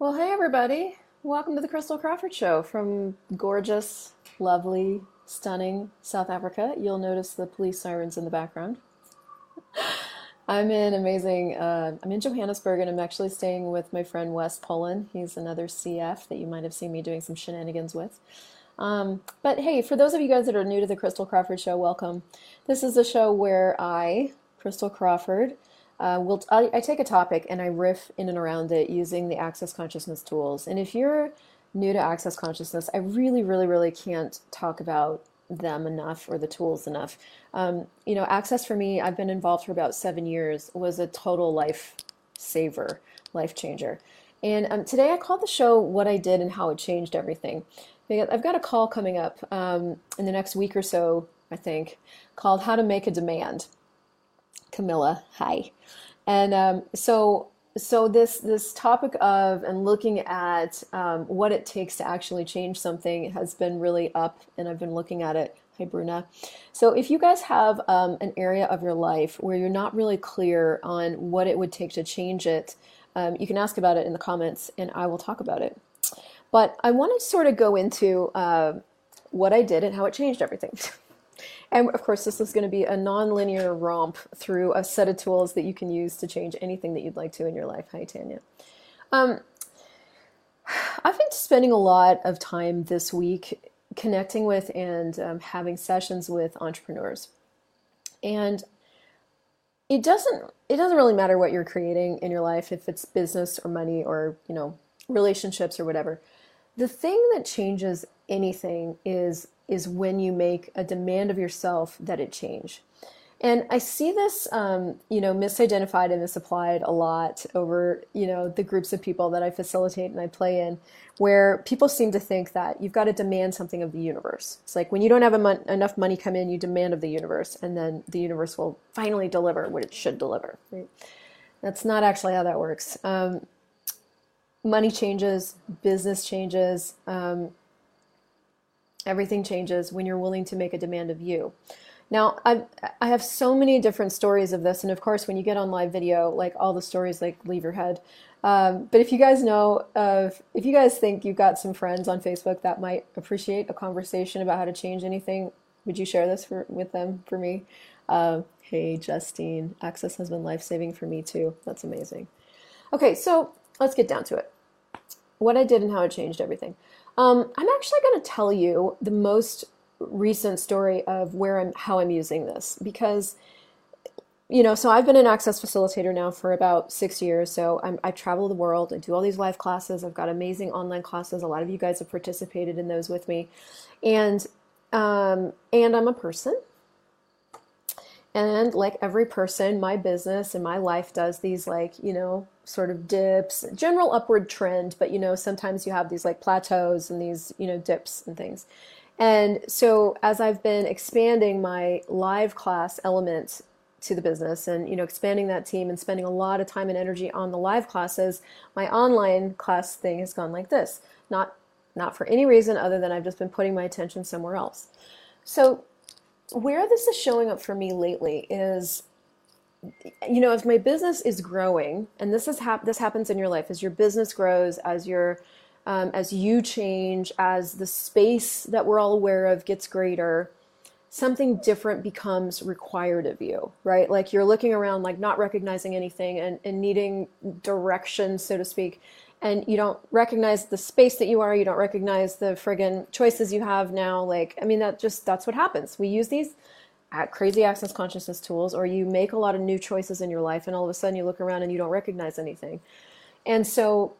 Well, hey everybody. Welcome to the Christel Crawford Show from gorgeous, lovely, stunning South Africa. You'll notice the police sirens in the background. I'm in amazing, I'm in Johannesburg, and I'm actually staying with my friend Wes Poland. He's another CF that you might have seen me doing some shenanigans with. But hey, for those of you guys that are new to the Christel Crawford Show, welcome. This is a show where I, Christel Crawford, I take a topic and I riff in and around it using the Access Consciousness tools. And if you're new to Access Consciousness, I really can't talk about them enough or the tools enough. You know, Access for me, I've been involved for about 7 years, was a total life saver, life changer. And today I called the show What I Did and How It Changed Everything. I've got a call coming up in the next week or so, I think, called How to Make a Demand. Camilla, hi. And so this topic of and looking at what it takes to actually change something has been really up, and I've been looking at it. Hi, Bruna. So if you guys have an area of your life where you're not really clear on what it would take to change it, you can ask about it in the comments, and I will talk about it. But I want to sort of go into what I did and how it changed everything. And of course, this is going to be a non-linear romp through a set of tools that you can use to change anything that you'd like to in your life. Hi, Tanya. I've been spending a lot of time this week connecting with and having sessions with entrepreneurs. And it doesn't really matter what you're creating in your life, if it's business or money or, you know, relationships or whatever. The thing that changes anything is when you make a demand of yourself that it change. And I see this, you know, misidentified and misapplied a lot over, you know, the groups of people that I facilitate and I play in, where people seem to think that you've got to demand something of the universe. It's like when you don't have enough money come in, you demand of the universe, and then the universe will finally deliver what it should deliver. Right? That's not actually how that works. Money changes, business changes, everything changes when you're willing to make a demand of you. Now, I have so many different stories of this. And of course, when you get on live video, like all the stories, like leave your head. But if you guys know of, if you guys think you've got some friends on Facebook that might appreciate a conversation about how to change anything, would you share this with them for me? Hey, Justine, Access has been life-saving for me too. That's amazing. Okay, so let's get down to it. What I did and how it changed everything. I'm actually going to tell you the most recent story of where how I'm using this, because, you know, so I've been an Access facilitator now for about 6 years. So I travel the world. I do all these live classes. I've got amazing online classes. A lot of you guys have participated in those with me, and I'm a person. And like every person, my business and my life does these, like, you know, sort of dips, general upward trend, but, you know, sometimes you have these like plateaus and these, you know, dips and things. And so as I've been expanding my live class element to the business and, you know, expanding that team and spending a lot of time and energy on the live classes, my online class thing has gone like this. Not for any reason other than I've just been putting my attention somewhere else. So where this is showing up for me lately is, you know, if my business is growing, and this happens in your life, as your business grows, as your as you change, as the space that we're all aware of gets greater, something different becomes required of you, right? Like you're looking around, like not recognizing anything and needing direction, so to speak. And you don't recognize the space that you are, you don't recognize the friggin' choices you have now. Like, I mean, that's what happens. We use these crazy Access Consciousness tools, or you make a lot of new choices in your life, and all of a sudden you look around and you don't recognize anything. And so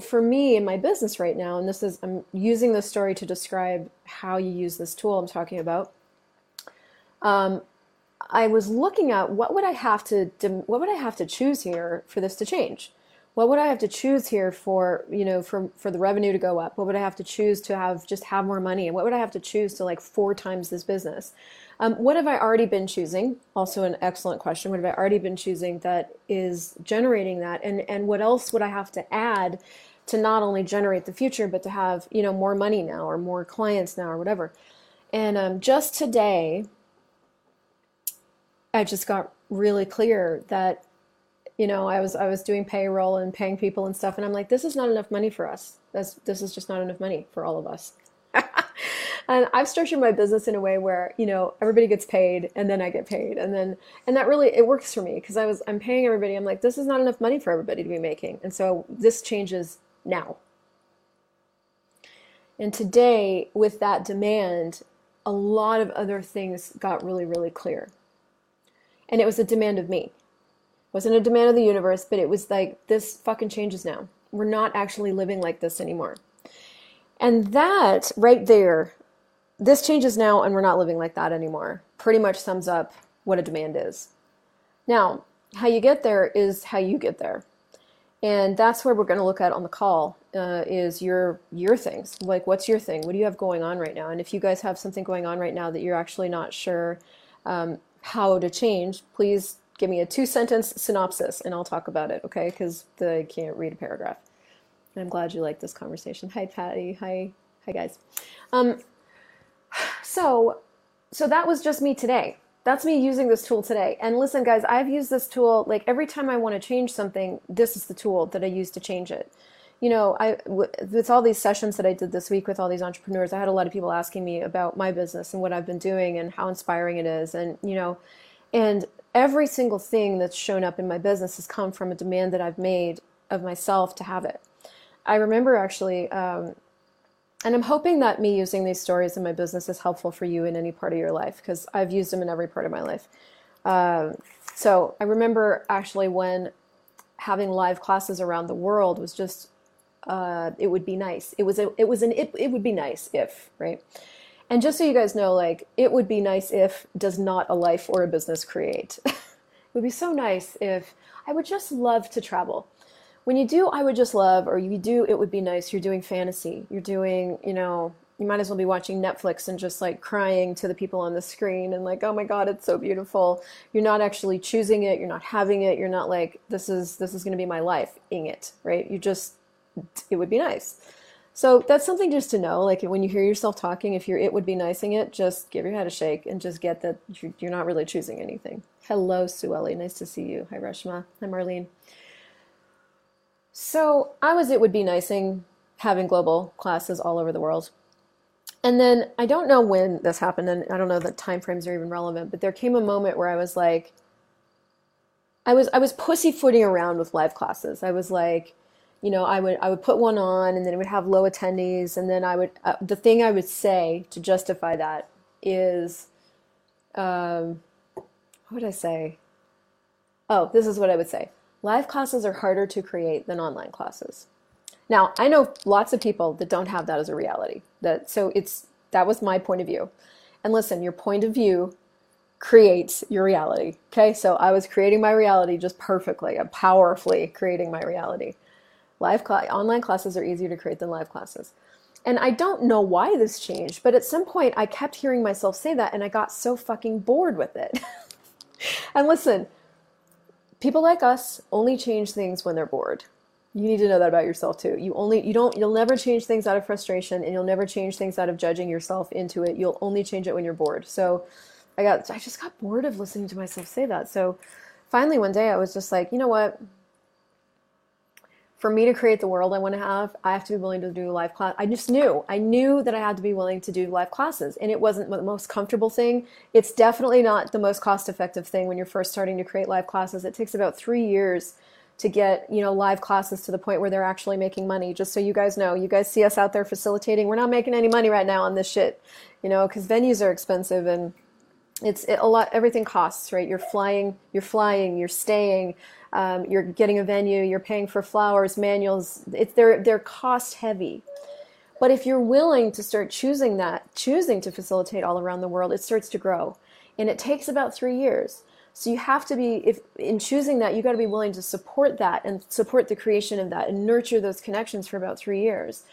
for me in my business right now, and this is, I'm using this story to describe how you use this tool I'm talking about. I was looking at what would I have to choose here for this to change? What would I have to choose here for, you know, for the revenue to go up? What would I have to choose to have more money? And what would I have to choose to like 4 times this business? What have I already been choosing? Also an excellent question. What have I already been choosing that is generating that? And what else would I have to add to not only generate the future, but to have, you know, more money now or more clients now or whatever? And just today, I just got really clear that you know, I was doing payroll and paying people and stuff. And I'm like, this is not enough money for us. This is just not enough money for all of us. And I've structured my business in a way where, you know, everybody gets paid and then I get paid. And that really, it works for me because I'm paying everybody. I'm like, this is not enough money for everybody to be making. And so this changes now. And today with that demand, a lot of other things got really, really clear. And it was a demand of me. It wasn't a demand of the universe, but it was like, this fucking changes now. We're not actually living like this anymore. And that right there, this changes now and we're not living like that anymore, pretty much sums up what a demand is. Now, how you get there is how you get there. And that's where we're going to look at on the call is your things. Like, what's your thing? What do you have going on right now? And if you guys have something going on right now that you're actually not sure how to change, please give me a 2-sentence synopsis and I'll talk about it, okay? Because I can't read a paragraph. And I'm glad you like this conversation. Hi, Patty. Hi guys. So that was just me today. That's me using this tool today. And listen, guys, I've used this tool, like every time I want to change something, this is the tool that I use to change it. You know, with all these sessions that I did this week with all these entrepreneurs, I had a lot of people asking me about my business and what I've been doing and how inspiring it is. And, you know, and every single thing that's shown up in my business has come from a demand that I've made of myself to have it. I remember actually, and I'm hoping that me using these stories in my business is helpful for you in any part of your life, because I've used them in every part of my life. So I remember actually when having live classes around the world was just, it would be nice. It would be nice if, right? And just so you guys know, like, it would be nice if does not a life or a business create. It would be so nice if, I would just love to travel. When you do, I would just love, or you do, it would be nice, you're doing fantasy. You're doing, you know, you might as well be watching Netflix and just like crying to the people on the screen and like, oh my God, it's so beautiful. You're not actually choosing it. You're not having it. You're not like, this is going to be my life in it, right? You just, it would be nice. So that's something just to know, like when you hear yourself talking, if you're, it would be nicing it, just give your head a shake and just get that you're not really choosing anything. Hello, Sueli. Nice to see you. Hi, Reshma. I'm Marlene. So I was, it would be nicing having global classes all over the world. And then I don't know when this happened, and I don't know that timeframes are even relevant, but there came a moment where I was like, I was pussyfooting around with live classes. I was like, you know, I would put one on and then it would have low attendees. And then I would, the thing I would say to justify that is, what would I say? Oh, this is what I would say. Live classes are harder to create than online classes. Now, I know lots of people that don't have that as a reality. That was my point of view. And listen, your point of view creates your reality, okay? So I was creating my reality just perfectly, powerfully creating my reality. Online classes are easier to create than live classes. And I don't know why this changed, but at some point I kept hearing myself say that and I got so fucking bored with it. And listen, people like us only change things when they're bored. You need to know that about yourself too. You'll never change things out of frustration, and you'll never change things out of judging yourself into it. You'll only change it when you're bored. So I just got bored of listening to myself say that. So finally one day I was just like, you know what? For me to create the world I want to have, I have to be willing to do live class. I knew that I had to be willing to do live classes, and it wasn't the most comfortable thing. It's definitely not the most cost-effective thing when you're first starting to create live classes. It takes about 3 years to get, you know, live classes to the point where they're actually making money. Just so you guys know, you guys see us out there facilitating. We're not making any money right now on this shit, you know, because venues are expensive and it's a lot. Everything costs, right? You're flying, you're staying. You're getting a venue, you're paying for flowers, manuals, they're cost heavy. But if you're willing to start choosing to facilitate all around the world, it starts to grow. And it takes about 3 years. So you have to be, in choosing that, you got to be willing to support that and support the creation of that and nurture those connections for about 3 years.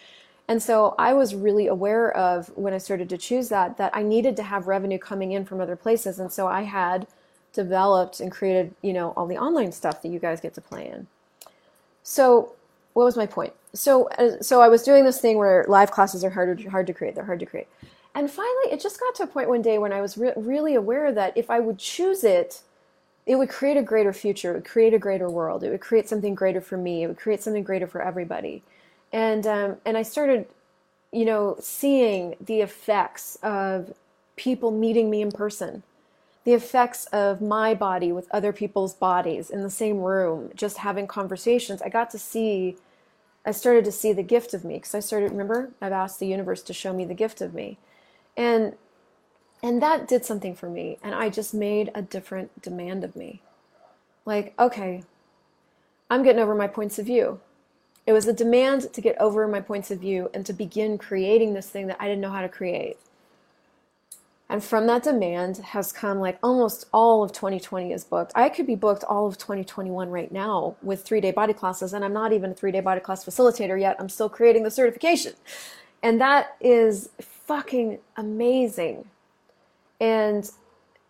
And so I was really aware of, when I started to choose that I needed to have revenue coming in from other places. And so I had developed and created, you know, all the online stuff that you guys get to play in. So what was my point? So I was doing this thing where live classes are hard to create. And finally, it just got to a point one day when I was really aware that if I would choose it, it would create a greater future, it would create a greater world, it would create something greater for me, it would create something greater for everybody. And I started, you know, seeing the effects of people meeting me in person, the effects of my body with other people's bodies in the same room, just having conversations. I started to see the gift of me, because I've asked the universe to show me the gift of me. And that did something for me. And I just made a different demand of me. Like, okay, I'm getting over my points of view. It was a demand to get over my points of view and to begin creating this thing that I didn't know how to create. And from that demand has come, like, almost all of 2020 is booked. I could be booked all of 2021 right now with 3-day body classes, and I'm not even a 3-day body class facilitator yet. I'm still creating the certification. And that is fucking amazing. And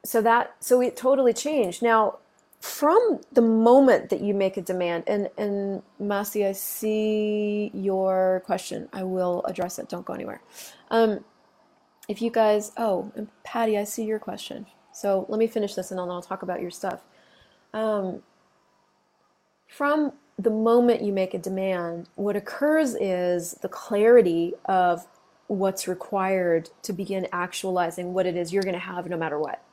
so it totally changed. Now, from the moment that you make a demand, and Masi, I see your question. I will address it. Don't go anywhere. If you guys, and Patty, I see your question. So let me finish this and then I'll talk about your stuff. From the moment you make a demand, what occurs is the clarity of what's required to begin actualizing what it is you're going to have no matter what.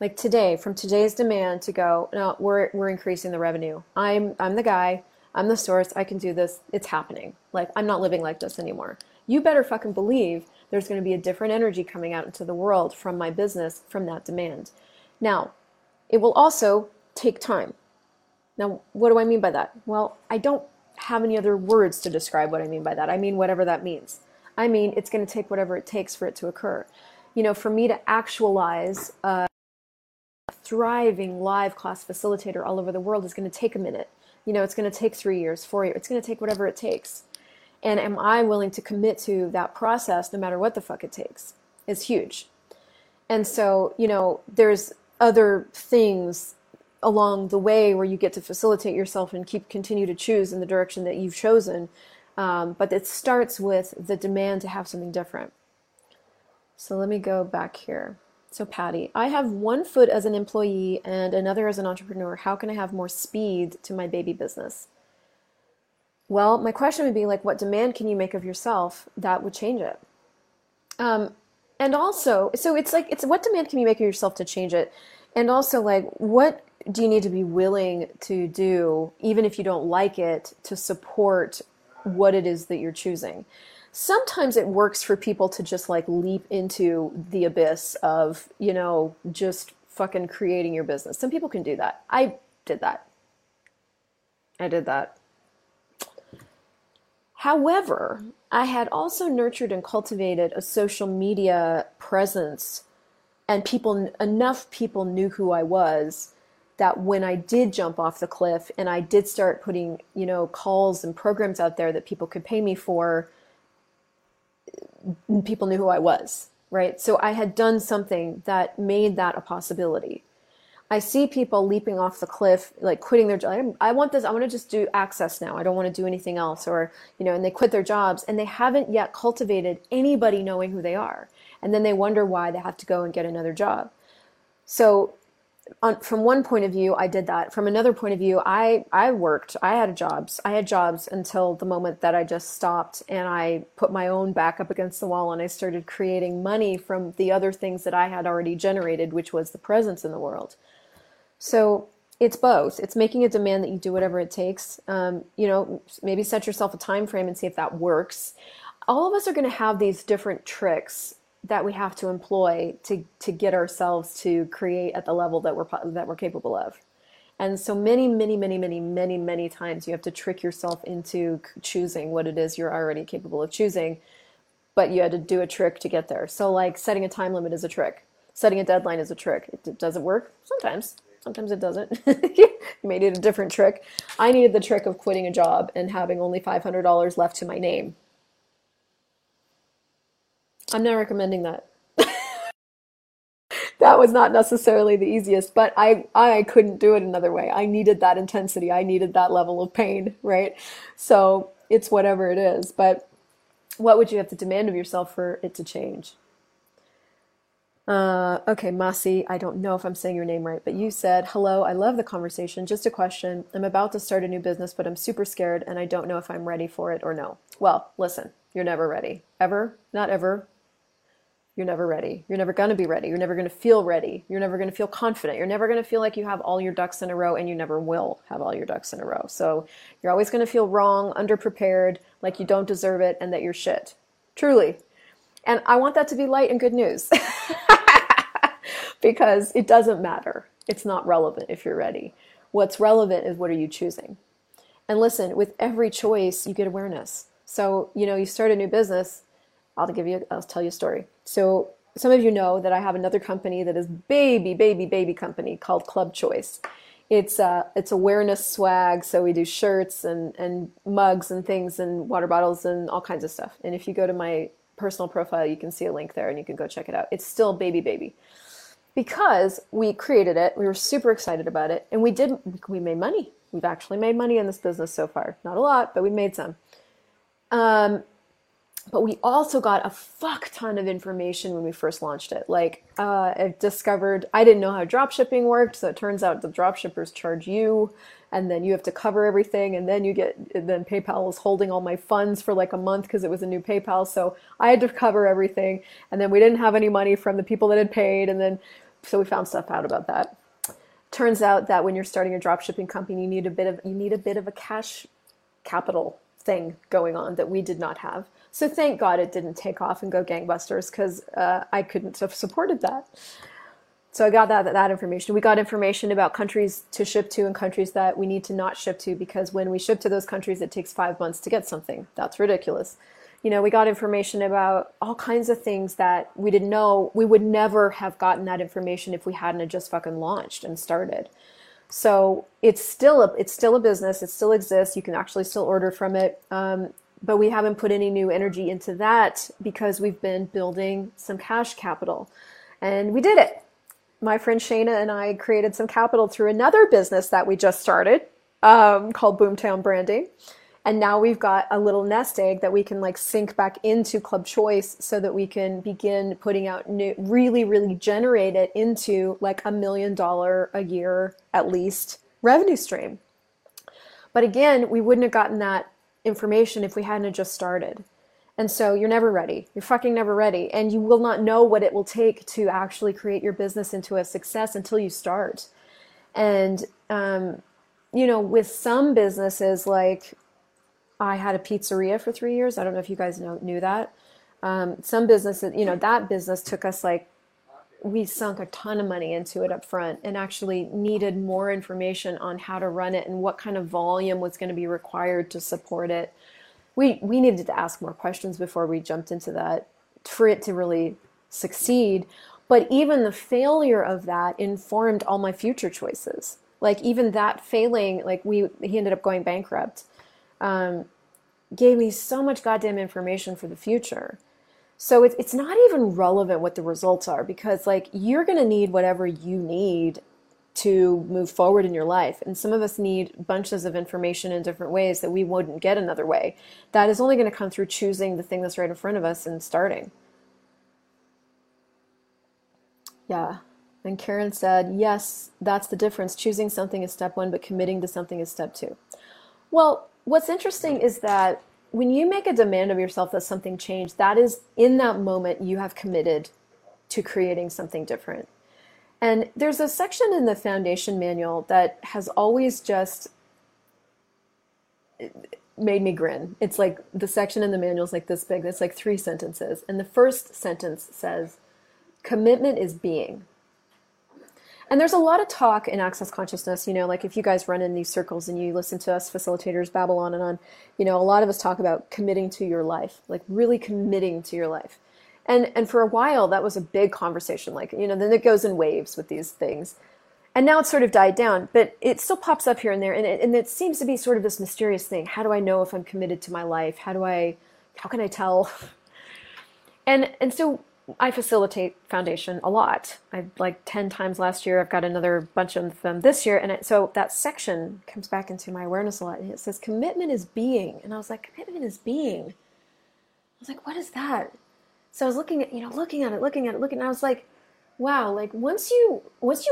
Like today, from today's demand to go, no, we're increasing the revenue. I'm the guy. I'm the source. I can do this. It's happening. Like, I'm not living like this anymore. You better fucking believe there's going to be a different energy coming out into the world from my business, from that demand. Now, it will also take time. Now, what do I mean by that? Well, I don't have any other words to describe what I mean by that. I mean, whatever that means. I mean, it's going to take whatever it takes for it to occur. You know, for me to actualize a thriving live class facilitator all over the world is going to take a minute. You know, it's going to take 3 years, 4 years. It's going to take whatever it takes. And am I willing to commit to that process no matter what the fuck it takes? It's huge. And so, you know, there's other things along the way where you get to facilitate yourself and continue to choose in the direction that you've chosen. But it starts with the demand to have something different. So let me go back here. So Patty, I have one foot as an employee and another as an entrepreneur. How can I have more speed to my baby business? Well, my question would be, like, what demand can you make of yourself that would change it? And also, so it's like, it's what demand can you make of yourself to change it? And also, like, what do you need to be willing to do, even if you don't like it, to support what it is that you're choosing? Sometimes it works for people to just, like, leap into the abyss of, you know, just fucking creating your business. Some people can do that. I did that. However, I had also nurtured and cultivated a social media presence, and enough people knew who I was that when I did jump off the cliff and I did start putting, you know, calls and programs out there that people could pay me for, people knew who I was, right? So I had done something that made that a possibility. I see people leaping off the cliff, like quitting their job. I want this. I want to just do access now. I don't want to do anything else. Or, you know, and they quit their jobs and they haven't yet cultivated anybody knowing who they are. And then they wonder why they have to go and get another job. So from one point of view, I did that. From another point of view, I worked. I had jobs until the moment that I just stopped and I put my own back up against the wall and I started creating money from the other things that I had already generated, which was the presence in the world. So it's both. It's making a demand that you do whatever it takes. You know, maybe set yourself a time frame and see if that works. All of us are going to have these different tricks that we have to employ to get ourselves to create at the level that we're capable of. And so many, many, many, many, many, many times you have to trick yourself into choosing what it is you're already capable of choosing, but you had to do a trick to get there. So, like, setting a time limit is a trick. Setting a deadline is a trick. It doesn't work sometimes. Sometimes it doesn't. You may need a different trick. I needed the trick of quitting a job and having only $500 left to my name. I'm not recommending that. That was not necessarily the easiest, but I couldn't do it another way. I needed that intensity. I needed that level of pain, right? So it's whatever it is. But what would you have to demand of yourself for it to change? Okay, Masi, I don't know if I'm saying your name right, but you said, hello, I love the conversation. Just a question. I'm about to start a new business, but I'm super scared and I don't know if I'm ready for it or no. Well, listen, you're never ready. Ever? Not ever. You're never ready. You're never going to be ready. You're never going to feel ready. You're never going to feel confident. You're never going to feel like you have all your ducks in a row, and you never will have all your ducks in a row. So you're always going to feel wrong, underprepared, like you don't deserve it, and that you're shit. Truly. And I want that to be light and good news. Because it doesn't matter. It's not relevant if you're ready. What's relevant is what are you choosing? And listen, with every choice, you get awareness. So, you know, you start a new business. I'll tell you a story. So some of you know that I have another company that is baby company called Club Choice. It's awareness swag. So we do shirts and mugs and things and water bottles and all kinds of stuff. And if you go to my personal profile, you can see a link there and you can go check it out. It's still baby. Because we created it, we were super excited about it, and we made money. We've actually made money in this business so far. Not a lot, but we made some. But we also got a fuck ton of information when we first launched it. Like, I didn't know how dropshipping worked, so it turns out the dropshippers charge you, and then you have to cover everything, and then PayPal was holding all my funds for like a month because it was a new PayPal, so I had to cover everything, and then we didn't have any money from the people that had paid, and then, so we found stuff out about that. Turns out that when you're starting a dropshipping company, you need a bit of a cash capital thing going on that we did not have. So thank God it didn't take off and go gangbusters, because I couldn't have supported that. So I got that information. We got information about countries to ship to and countries that we need to not ship to, because when we ship to those countries, it takes 5 months to get something. That's ridiculous. You know, we got information about all kinds of things that we didn't know. We would never have gotten that information if we hadn't just fucking launched and started. So it's still a business. It still exists. You can actually still order from it. But we haven't put any new energy into that because we've been building some cash capital, and we did it. My friend Shayna and I created some capital through another business that we just started, called Boomtown Brandy. And now we've got a little nest egg that we can like sink back into Club Choice so that we can begin putting out new, really, really generate it into like $1 million a year, at least, revenue stream. But again, we wouldn't have gotten that information if we hadn't just started. And so you're never ready. You're fucking never ready. And you will not know what it will take to actually create your business into a success until you start. And, you know, with some businesses, like I had a pizzeria for 3 years. I don't know if you guys knew that. Some businesses, you know, that business took us like, we sunk a ton of money into it up front and actually needed more information on how to run it and what kind of volume was going to be required to support it. We needed to ask more questions before we jumped into that for it to really succeed. But even the failure of that informed all my future choices. Like even that failing, like he ended up going bankrupt, gave me so much goddamn information for the future. So it's not even relevant what the results are, because like you're going to need whatever you need to move forward in your life. And some of us need bunches of information in different ways that we wouldn't get another way. That is only going to come through choosing the thing that's right in front of us and starting. Yeah. And Karen said, yes, that's the difference. Choosing something is step one, but committing to something is step two. Well, what's interesting is that when you make a demand of yourself that something changed, that is in that moment you have committed to creating something different. And there's a section in the foundation manual that has always just made me grin. It's like the section in the manual is like this big. It's like 3 sentences. And the first sentence says, commitment is being. And there's a lot of talk in Access Consciousness, you know, like if you guys run in these circles and you listen to us facilitators babble on and on, you know, a lot of us talk about committing to your life, like really committing to your life. And for a while, that was a big conversation, like, you know, then it goes in waves with these things. And now it's sort of died down, but it still pops up here and there. And it seems to be sort of this mysterious thing. How do I know if I'm committed to my life? How can I tell? And so I facilitate foundation a lot. I like 10 times last year. I've got another bunch of them this year. So that section comes back into my awareness a lot. And it says, commitment is being. And I was like, commitment is being. I was like, what is that? So I was looking at it, and I was like, wow, like once you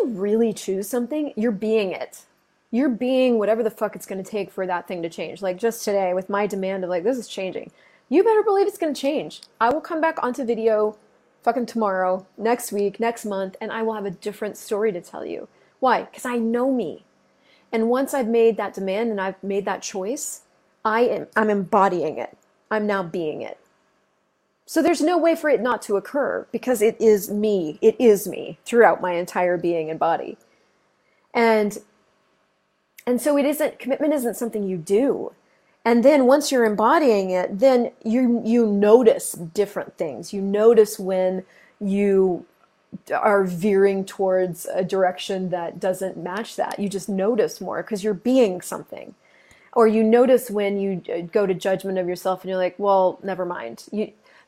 really choose something, you're being it. You're being whatever the fuck it's going to take for that thing to change. Like just today with my demand of like, this is changing. You better believe it's going to change. I will come back onto video fucking tomorrow, next week, next month, and I will have a different story to tell you. Why? Because I know me. And once I've made that demand and I've made that choice, I'm embodying it. I'm now being it. So there's no way for it not to occur because it is me. It is me throughout my entire being and body. And so it isn't, commitment isn't something you do. And then once you're embodying it, then you notice different things. You notice when you are veering towards a direction that doesn't match that. You just notice more because you're being something. Or you notice when you go to judgment of yourself and you're like, well, never mind.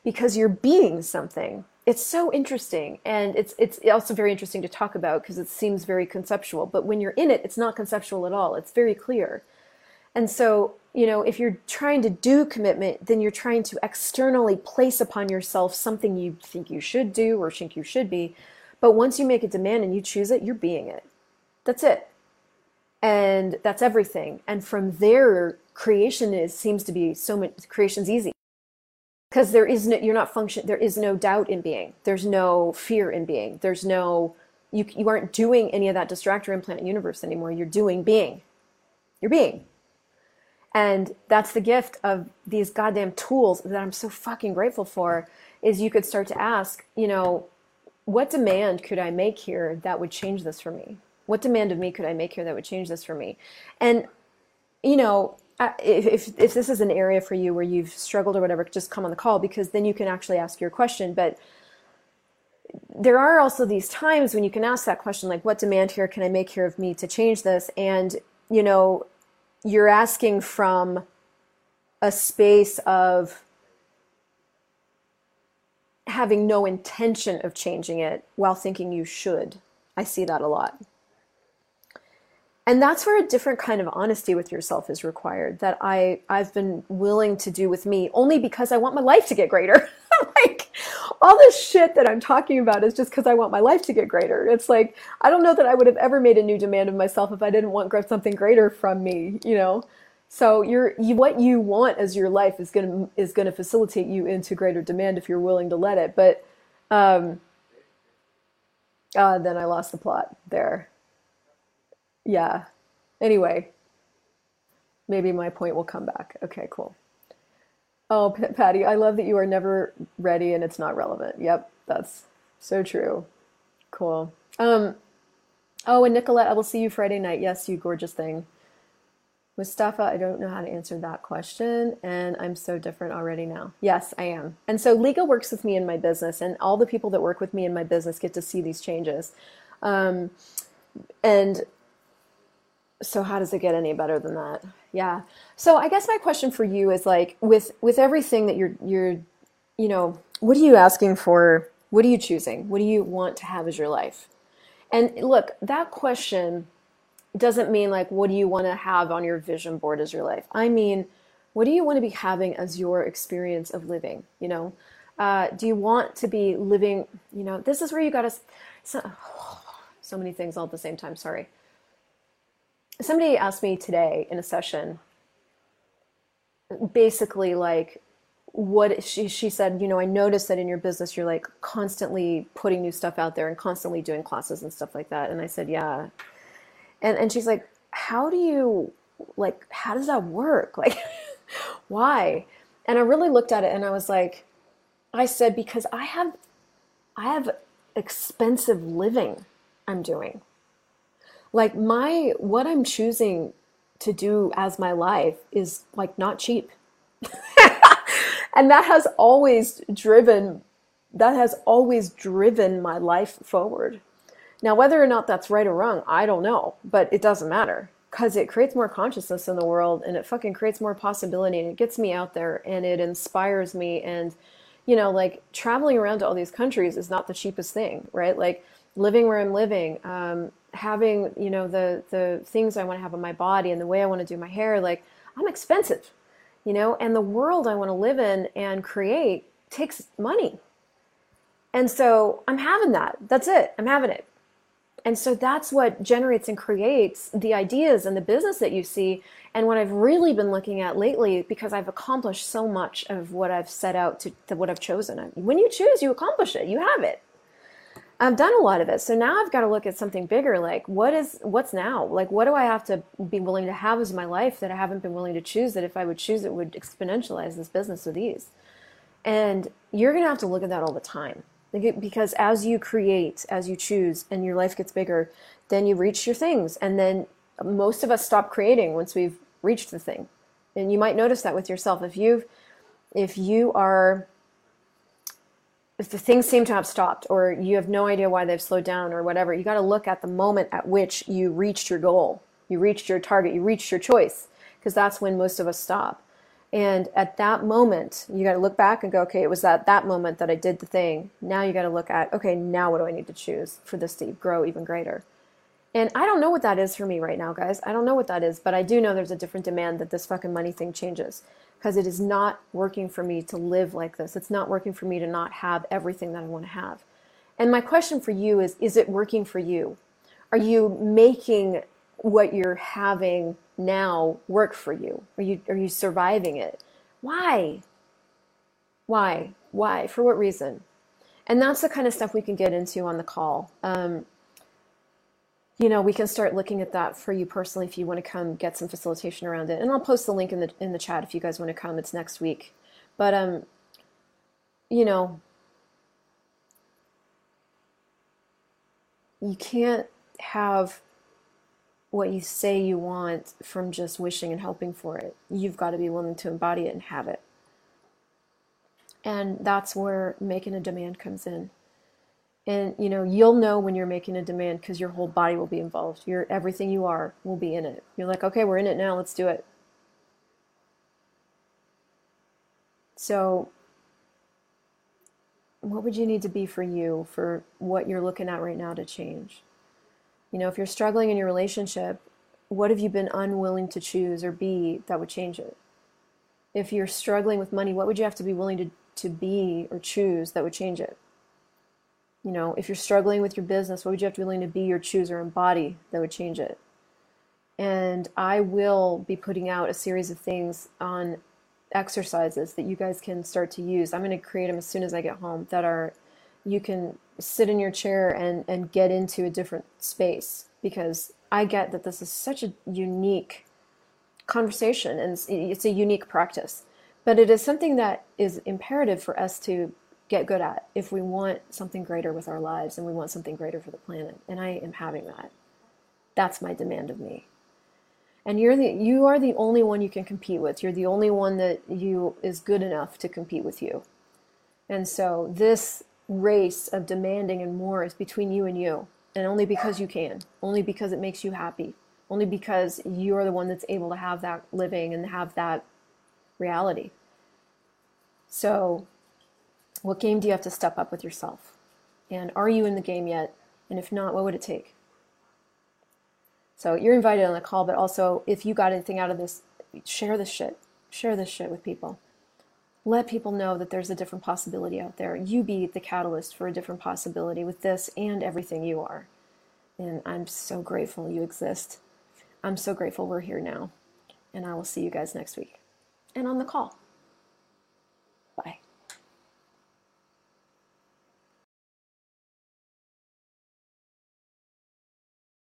Because you're being something. It's so interesting, and it's also very interesting to talk about because it seems very conceptual, but when you're in it, it's not conceptual at all. It's very clear. And so, you know, if you're trying to do commitment, then you're trying to externally place upon yourself something you think you should do or think you should be. But once you make a demand and you choose it, you're being it. That's it. And that's everything. And from there, creation's easy. Because there is no doubt in being. There's no fear in being. There's no, you aren't doing any of that distractor implant universe anymore. You're doing being. You're being. And that's the gift of these goddamn tools that I'm so fucking grateful for, is you could start to ask, you know, what demand could I make here that would change this for me? What demand of me could I make here that would change this for me? And, you know, if this is an area for you where you've struggled or whatever, just come on the call, because then you can actually ask your question. But there are also these times when you can ask that question, like, what demand here can I make here of me to change this? And, you know, you're asking from a space of having no intention of changing it while thinking you should. I see that a lot. And that's where a different kind of honesty with yourself is required that I've been willing to do with me, only because I want my life to get greater. Like, all this shit that I'm talking about is just because I want my life to get greater. It's like, I don't know that I would have ever made a new demand of myself if I didn't want something greater from me, you know? So what you want as your life is going to facilitate you into greater demand if you're willing to let it. But then I lost the plot there. Yeah. Anyway, maybe my point will come back. Okay, cool. Oh, Patty, I love that you are never ready and it's not relevant. Yep, that's so true. Cool. Oh, and Nicolette, I will see you Friday night. Yes, you gorgeous thing. Mustafa, I don't know how to answer that question, and I'm so different already now. Yes, I am. And so Liga works with me in my business, and all the people that work with me in my business get to see these changes. So how does it get any better than that? Yeah. So I guess my question for you is like, with everything that you're, you know, what are you asking for? What are you choosing? What do you want to have as your life? And look, that question doesn't mean like, what do you want to have on your vision board as your life? I mean, what do you want to be having as your experience of living? You know, do you want to be living, you know, this is where you got to, so many things all at the same time. Sorry. Somebody asked me today in a session, basically like what she said, you know, I noticed that in your business, you're like constantly putting new stuff out there and constantly doing classes and stuff like that. And I said, yeah. And she's like, how does that work? Like, why? And I really looked at it and I was like, I said, because I have expensive living I'm doing. Like what I'm choosing to do as my life is like not cheap. And that has always driven my life forward. Now, whether or not that's right or wrong, I don't know, but it doesn't matter because it creates more consciousness in the world and it fucking creates more possibility and it gets me out there and it inspires me. And, you know, like traveling around to all these countries is not the cheapest thing, right? Like living where I'm living, having, you know, the things I want to have on my body and the way I want to do my hair, like I'm expensive, you know, and the world I want to live in and create takes money. And so I'm having that. That's it. I'm having it. And so that's what generates and creates the ideas and the business that you see. And what I've really been looking at lately, because I've accomplished so much of what I've set out to what I've chosen. When you choose, you accomplish it. You have it. I've done a lot of it. So now I've got to look at something bigger. Like what's now? Like, what do I have to be willing to have as my life that I haven't been willing to choose, that if I would choose, it would exponentialize this business with ease. And you're going to have to look at that all the time. Because as you create, as you choose, and your life gets bigger, then you reach your things. And then most of us stop creating once we've reached the thing. And you might notice that with yourself. If the things seem to have stopped, or you have no idea why they've slowed down or whatever, you got to look at the moment at which you reached your goal, you reached your target, you reached your choice, because that's when most of us stop. And at that moment, you got to look back and go, okay, it was at that moment that I did the thing. Now you got to look at, okay, now what do I need to choose for this to grow even greater? And I don't know what that is for me right now, guys. I don't know what that is, but I do know there's a different demand that this fucking money thing changes, because it is not working for me to live like this. It's not working for me to not have everything that I want to have. And my question for you is it working for you? Are you making what you're having now work for you? Are you surviving it? Why? For what reason? And that's the kind of stuff we can get into on the call. We can start looking at that for you personally if you want to come get some facilitation around it. And I'll post the link in the chat if you guys want to come. It's next week. But you can't have what you say you want from just wishing and hoping for it. You've got to be willing to embody it and have it. And that's where making a demand comes in. And, you'll know when you're making a demand, because your whole body will be involved. Everything you are will be in it. You're like, okay, we're in it now. Let's do it. So what would you need to be for you, for what you're looking at right now to change? If you're struggling in your relationship, what have you been unwilling to choose or be that would change it? If you're struggling with money, what would you have to be willing to be or choose that would change it? If you're struggling with your business, what would you have to be willing to be or choose or embody that would change it? And I will be putting out a series of things on exercises that you guys can start to use. I'm going to create them as soon as I get home you can sit in your chair and get into a different space, because I get that this is such a unique conversation and it's a unique practice, but it is something that is imperative for us to get good at if we want something greater with our lives and we want something greater for the planet. And I am having that. That's my demand of me. And you are the only one you can compete with. You're the only one that is good enough to compete with you. And so this race of demanding and more is between you and you, and only because you can, only because it makes you happy, only because you're the one that's able to have that living and have that reality. So what game do you have to step up with yourself? And are you in the game yet? And if not, what would it take? So you're invited on the call, but also if you got anything out of this, share this shit with people. Let people know that there's a different possibility out there. You be the catalyst for a different possibility with this and everything you are. And I'm so grateful you exist. I'm so grateful we're here now. And I will see you guys next week and on the call.